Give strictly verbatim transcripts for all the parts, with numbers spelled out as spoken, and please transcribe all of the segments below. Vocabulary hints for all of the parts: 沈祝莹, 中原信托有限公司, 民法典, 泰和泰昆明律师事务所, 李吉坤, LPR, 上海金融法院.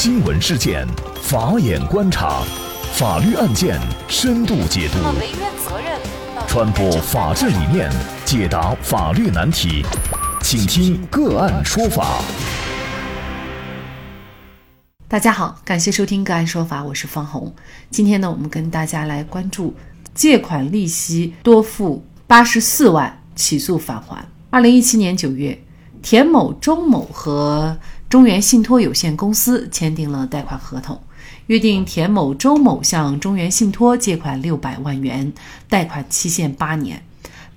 新闻事件，法眼观察，法律案件深度解读，传播法治理念，解答法律难题，请听个案说法。大家好，感谢收听个案说法，我是方红。今天呢，我们跟大家来关注借款利息多付八十四万起诉返还。二零一七年九月，田某、周某和中原信托有限公司签订了贷款合同，约定田某、周某向中原信托借款六百万元，贷款期限八年，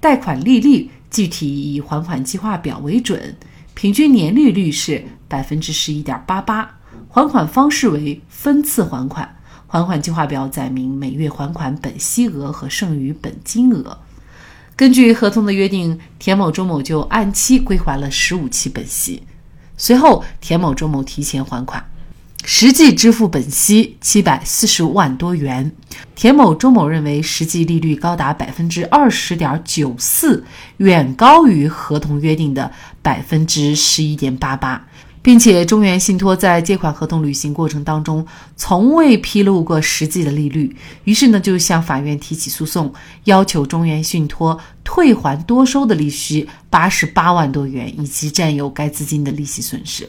贷款利率具体以还款计划表为准，平均年利率是 百分之十一点八八， 还款方式为分次还款，还款计划表载明每月还款本息额和剩余本金额。根据合同的约定，田某、周某就按期归还了十五期本息，随后田某、周某提前还款，实际支付本息七百四十万多元。田某、周某认为实际利率高达 百分之二十点九四， 远高于合同约定的 百分之十一点八八， 并且中原信托在借款合同履行过程当中从未披露过实际的利率，于是呢就向法院提起诉讼，要求中原信托退还多收的利息八十八万多元以及占有该资金的利息损失。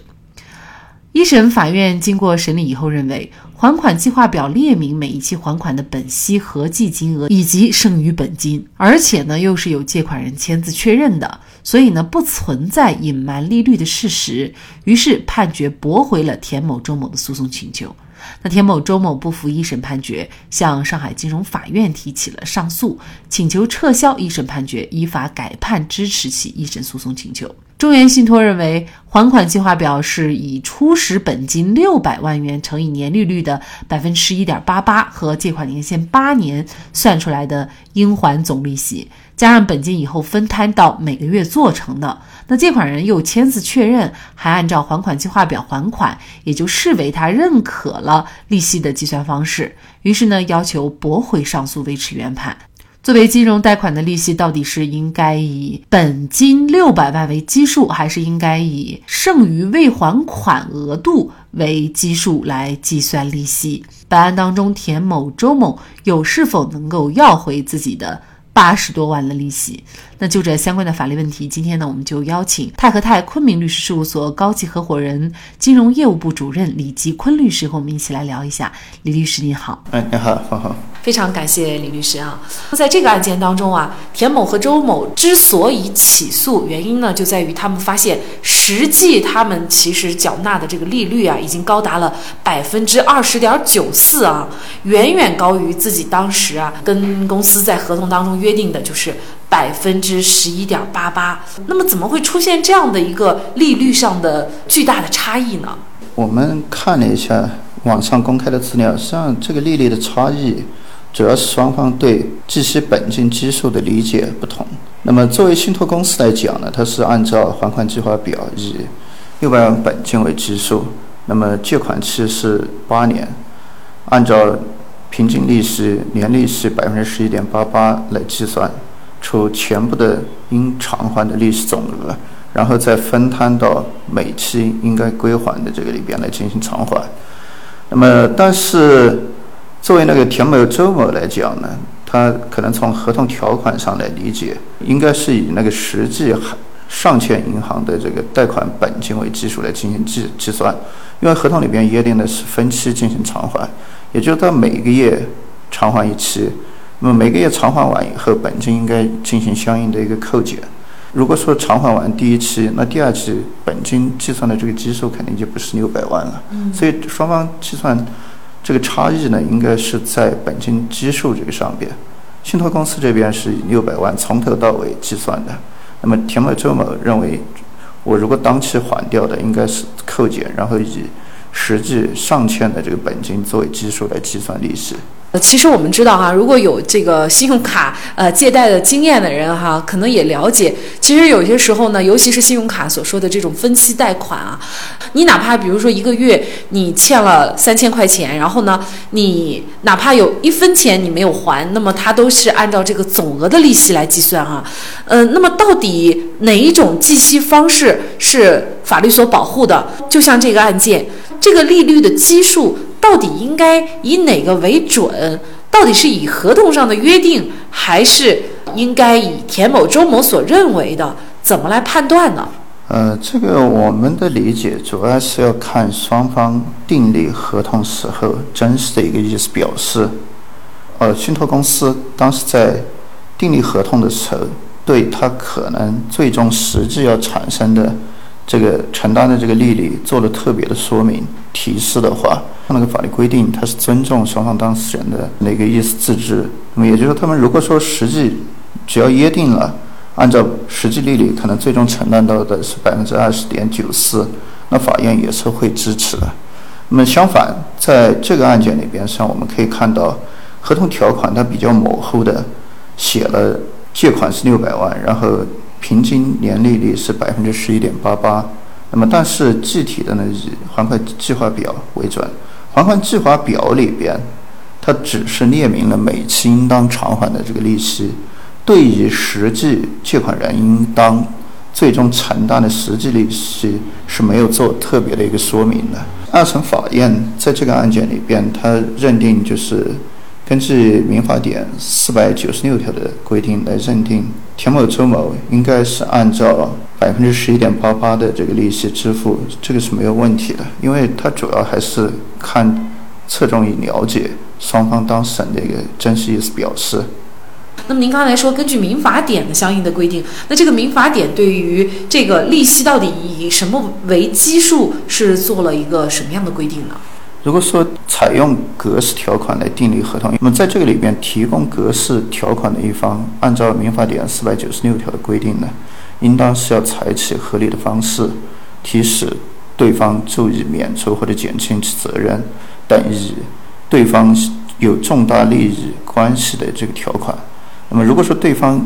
一审法院经过审理以后认为，还款计划表列明每一期还款的本息合计金额以及剩余本金，而且呢又是有借款人签字确认的，所以呢不存在隐瞒利率的事实，于是判决驳回了田某、周某的诉讼请求。那田某、周某不服一审判决，向上海金融法院提起了上诉，请求撤销一审判决，依法改判支持其一审诉讼请求。中原信托认为，还款计划表是以初始本金六百万元乘以年利率的 百分之十一点八八 和借款年限八年算出来的应还总利息，加上本金以后分摊到每个月做成的，那借款人又签字确认，还按照还款计划表还款，也就视为他认可了利息的计算方式，于是呢要求驳回上诉，维持原判。作为金融贷款的利息到底是应该以本金六百万为基数，还是应该以剩余未还款额度为基数来计算利息？本案当中，田某、周某有是否能够要回自己的八十多万的利息？那就这相关的法律问题，今天呢我们就邀请泰和泰昆明律师事务所高级合伙人、金融业务部主任李吉坤律师和我们一起来聊一下。李律师你好。哎，你好方好。非常感谢李律师啊。在这个案件当中啊，田某和周某之所以起诉，原因呢就在于他们发现实际他们其实缴纳的这个利率啊已经高达了 百分之二十点九四 啊，远远高于自己当时啊跟公司在合同当中约定的就是百分之十一点八八，那么怎么会出现这样的一个利率上的巨大的差异呢？我们看了一下网上公开的资料，实际上这个利率的差异，主要是双方对计息本金基数的理解不同。那么作为信托公司来讲呢，它是按照还款计划表以六百万本金为基数，那么借款期是八年，按照平均利息年利息百分之十一点八八来计算。出全部的应偿还的利息总额，然后再分摊到每期应该归还的这个里边来进行偿还。那么，但是作为那个田某、周某来讲呢，他可能从合同条款上来理解，应该是以那个实际尚欠银行的这个贷款本金为基数来进行计计算，因为合同里边约定的是分期进行偿还，也就是到每个月偿还一期。那么每个月偿还完以后，本金应该进行相应的一个扣减。如果说偿还完第一期，那第二期本金计算的这个基数肯定就不是六百万了。嗯、所以双方计算这个差异呢，应该是在本金基数这个上边。信托公司这边是以六百万从头到尾计算的。那么田某、周某认为，我如果当期还掉的，应该是扣减，然后以实际尚欠的这个本金作为基数来计算利息。其实我们知道哈、啊，如果有这个信用卡呃借贷的经验的人哈、啊，可能也了解。其实有些时候呢，尤其是信用卡所说的这种分期贷款啊，你哪怕比如说一个月你欠了三千块钱，然后呢，你哪怕有一分钱你没有还，那么它都是按照这个总额的利息来计算哈、啊。呃，那么到底哪一种计息方式是法律所保护的？就像这个案件，这个利率的基数到底应该以哪个为准？到底是以合同上的约定，还是应该以田某、周某所认为的？怎么来判断呢？呃，这个我们的理解主要是要看双方订立合同时候真实的一个意思表示。呃，信托公司当时在订立合同的时候，对它可能最终实际要产生的这个承担的这个利率做了特别的说明提示的话，那个法律规定它是尊重双方当事人的那个意思自治。那么也就是说，他们如果说实际只要约定了，按照实际利率可能最终承担到的是百分之二十点九四，那法院也是会支持的。那么相反，在这个案件里边上，我们可以看到合同条款它比较模糊的写了借款是六百万，然后平均年利率是百分之十一点八八。那么但是具体的呢，以还款计划表为准。还款计划表里边，它只是列明了每期应当偿还的这个利息。对于实际借款人应当最终承担的实际利息是没有做特别的一个说明的。二审法院在这个案件里边，他认定就是根据民法典四百九十六条的规定来认定田某、周某应该是按照百分之十一点八八的这个利息支付，这个是没有问题的，因为它主要还是看侧重于了解双方当事人的一个真实意思表示。那么您刚才说根据民法典的相应的规定，那这个民法典对于这个利息到底以什么为基数是做了一个什么样的规定呢？如果说采用格式条款来订立合同，那么在这个里边提供格式条款的一方，按照民法典四百九十六条的规定呢，应当是要采取合理的方式提示对方就以免除或者减轻其责任，但以对方有重大利益关系的这个条款。那么如果说对方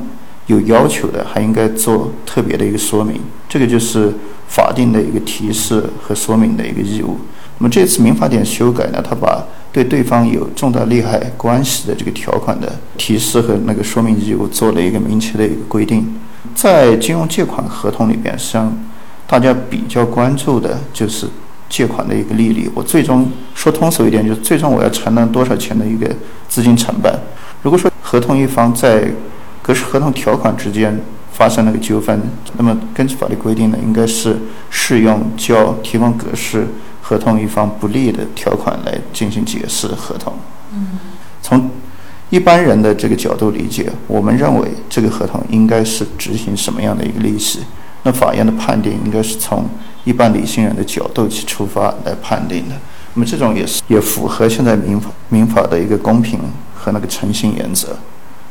有要求的，还应该做特别的一个说明，这个就是法定的一个提示和说明的一个义务。那么这次民法典修改呢，它把对对方有重大利害关系的这个条款的提示和那个说明义务做了一个明确的一个规定。在金融借款合同里边，实际上大家比较关注的就是借款的一个利率，我最终说通俗一点，就是最终我要承担多少钱的一个资金成本。如果说合同一方在格式合同条款之间发生了个纠纷，那么根据法律规定呢，应该是适用较提供格式合同一方不利的条款来进行解释合同。嗯，从一般人的这个角度理解，我们认为这个合同应该是执行什么样的一个利息，那法院的判定应该是从一般理性人的角度去出发来判定的。那么这种也是也符合现在民法民法的一个公平和那个诚信原则。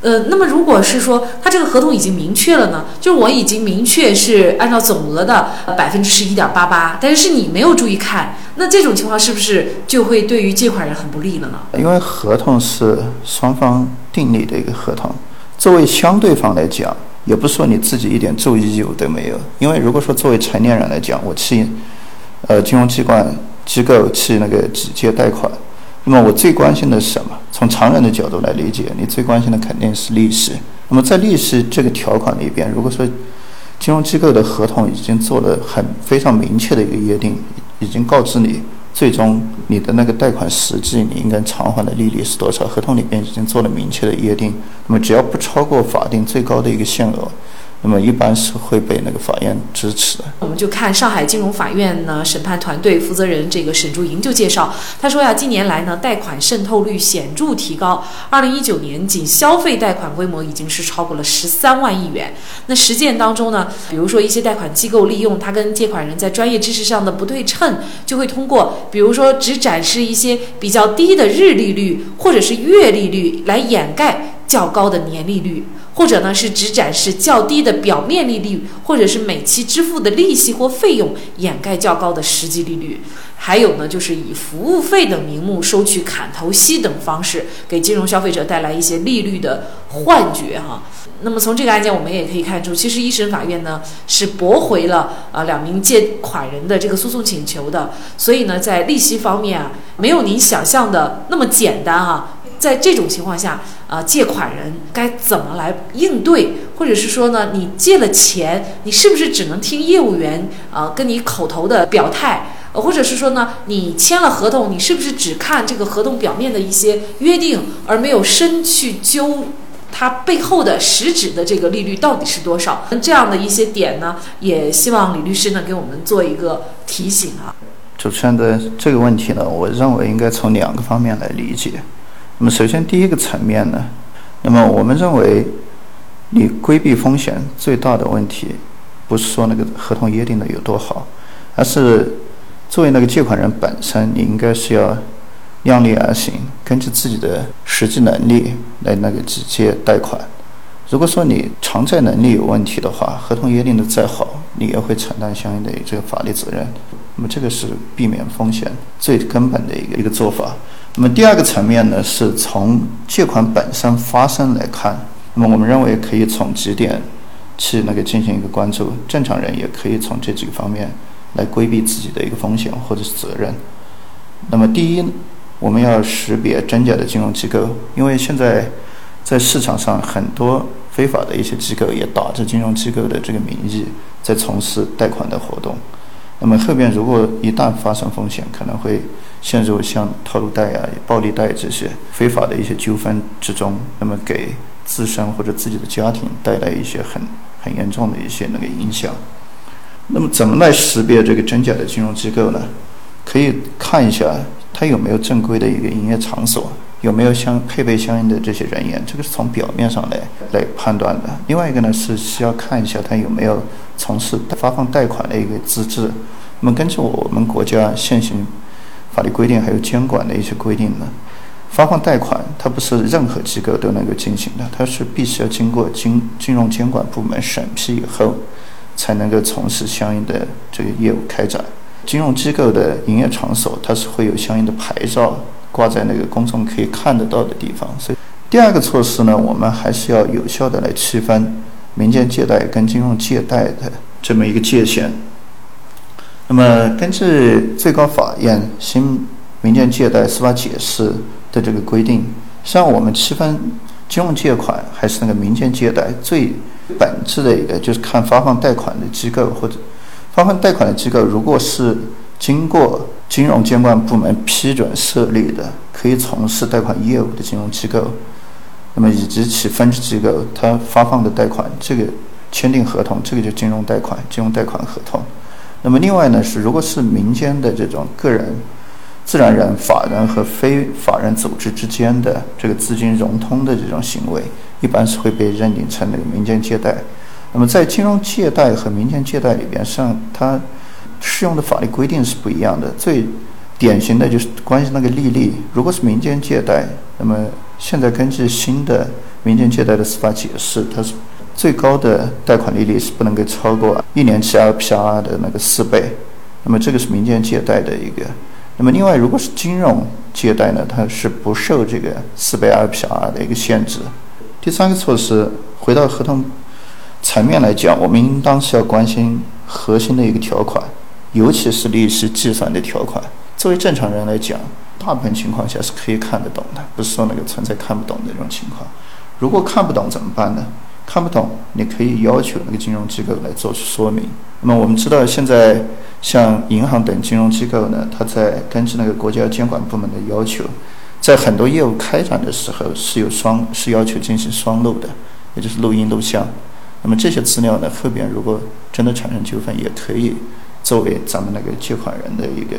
呃，那么如果是说他这个合同已经明确了呢，就是我已经明确是按照总额的百分之十一点八八，但是你没有注意看，那这种情况是不是就会对于借款人很不利了呢？因为合同是双方订立的一个合同，作为相对方来讲，也不是说你自己一点注意义务都没有。因为如果说作为成年人来讲，我去呃金融机关机构去那个举借贷款，那么我最关心的是什么？从常人的角度来理解，你最关心的肯定是利息。那么在利息这个条款里边，如果说金融机构的合同已经做了很非常明确的一个约定，已经告知你最终你的那个贷款实际你应该偿还的利率是多少，合同里边已经做了明确的约定。那么只要不超过法定最高的一个限额，那么一般是会被那个法院支持的。我们就看上海金融法院呢审判团队负责人这个沈祝莹就介绍，他说呀、啊，近年来呢贷款渗透率显著提高，二零一九年仅消费贷款规模已经是超过了十三万亿元。那实践当中呢，比如说一些贷款机构利用他跟借款人在专业知识上的不对称，就会通过比如说只展示一些比较低的日利率或者是月利率来掩盖较高的年利率，或者呢是只展示较低的表面利率，或者是每期支付的利息或费用掩盖较高的实际利率，还有呢就是以服务费等名目收取砍头息等方式，给金融消费者带来一些利率的幻觉哈。那么从这个案件我们也可以看出，其实一审法院呢是驳回了啊、呃、两名借款人的这个诉讼请求的，所以呢在利息方面啊没有您想象的那么简单啊。在这种情况下啊、呃，借款人该怎么来应对？或者是说呢，你借了钱，你是不是只能听业务员啊、呃、跟你口头的表态，呃，或者是说呢，你签了合同，你是不是只看这个合同表面的一些约定，而没有深去究它背后的实质的这个利率到底是多少？这样的一些点呢，也希望李律师呢给我们做一个提醒啊。主持人的这个问题呢，我认为应该从两个方面来理解。那么首先第一个层面呢，那么我们认为你规避风险最大的问题不是说那个合同约定的有多好，而是作为那个借款人本身，你应该是要量力而行，根据自己的实际能力来那个直接贷款。如果说你偿债能力有问题的话，合同约定的再好，你也会承担相应的这个法律责任。那么这个是避免风险最根本的一个一个做法。那么第二个层面呢，是从借款本身发生来看，那么我们认为可以从几点去那个进行一个关注，正常人也可以从这几个方面来规避自己的一个风险或者是责任。那么第一，我们要识别真假的金融机构，因为现在在市场上很多非法的一些机构也打着金融机构的这个名义在从事贷款的活动。那么后边如果一旦发生风险，可能会陷入像套路贷啊、暴力贷这些非法的一些纠纷之中，那么给自身或者自己的家庭带来一些很很严重的一些那个影响。那么怎么来识别这个真假的金融机构呢？可以看一下它有没有正规的一个营业场所，有没有相配备相应的这些人员，这个是从表面上来来判断的。另外一个呢，是需要看一下它有没有从事发放贷款的一个资质。那么根据我们国家现行法律规定还有监管的一些规定呢，发放贷款它不是任何机构都能够进行的，它是必须要经过金金融监管部门审批以后，才能够从事相应的这个业务开展。金融机构的营业场所，它是会有相应的牌照挂在那个公众可以看得到的地方。所以第二个措施呢，我们还是要有效的来区分民间借贷跟金融借贷的这么一个界限。那么根据最高法院新民间借贷司法解释的这个规定，实际上我们区分金融借款还是那个民间借贷，最本质的一个就是看发放贷款的机构，或者发放贷款的机构如果是经过金融监管部门批准设立的可以从事贷款业务的金融机构，那么以及其分支机构它发放的贷款，这个签订合同，这个就金融贷款金融贷款合同。那么另外呢，是如果是民间的这种个人、自然人、法人和非法人组织之间的这个资金融通的这种行为，一般是会被认定成那个民间借贷。那么在金融借贷和民间借贷里边，实际上它适用的法律规定是不一样的。最典型的就是关于那个利率，如果是民间借贷，那么现在根据新的民间借贷的司法解释，它是最高的贷款利率是不能够超过一年期 L P R 的那个四倍，那么这个是民间借贷的一个。那么另外，如果是金融借贷呢，它是不受这个四倍 L P R 的一个限制。第三个措施，回到合同层面来讲，我们应当是要关心核心的一个条款，尤其是利息计算的条款。作为正常人来讲，大部分情况下是可以看得懂的，不是说那个存在看不懂的这种情况。如果看不懂怎么办呢？看不懂你可以要求那个金融机构来做出说明。那么我们知道，现在像银行等金融机构呢，它在根据那个国家监管部门的要求，在很多业务开展的时候是有双是要求进行双录的，也就是录音录像。那么这些资料呢，后边如果真的产生纠纷，也可以作为咱们那个借款人的一个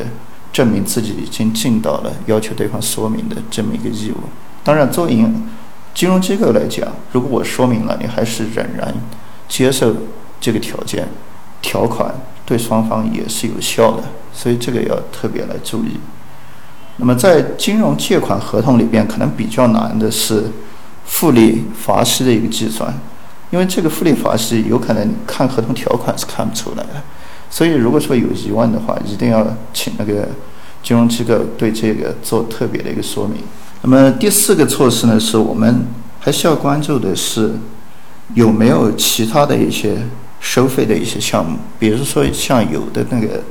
证明自己已经尽到了要求对方说明的这么一个义务。当然，作为金融机构来讲，如果我说明了，你还是仍然接受这个条件条款，对双方也是有效的，所以这个要特别来注意。那么在金融借款合同里边，可能比较难的是复利罚息的一个计算。因为这个复利罚息有可能看合同条款是看不出来的，所以如果说有疑问的话，一定要请那个金融机构对这个做特别的一个说明。那么第四个措施呢，是我们还需要关注的是有没有其他的一些收费的一些项目，比如说像有的那个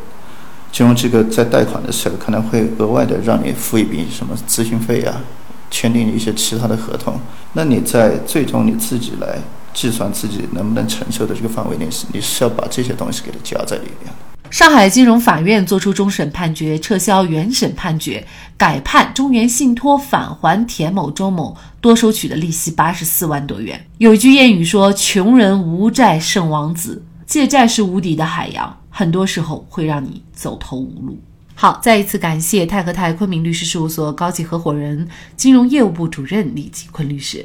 金融机构在贷款的时候可能会额外的让你付一笔什么咨询费啊，签订一些其他的合同，那你在最终你自己来计算自己能不能承受的这个范围内，你是要把这些东西给它加在里面。上海金融法院作出终审判决，撤销原审判决，改判中原信托返还田某、周某多收取的利息八十四万多元。有一句谚语说，穷人无债胜王子，借债是无底的海洋，很多时候会让你走投无路。好，再一次感谢泰和泰昆明律师事务所高级合伙人、金融业务部主任李继坤律师。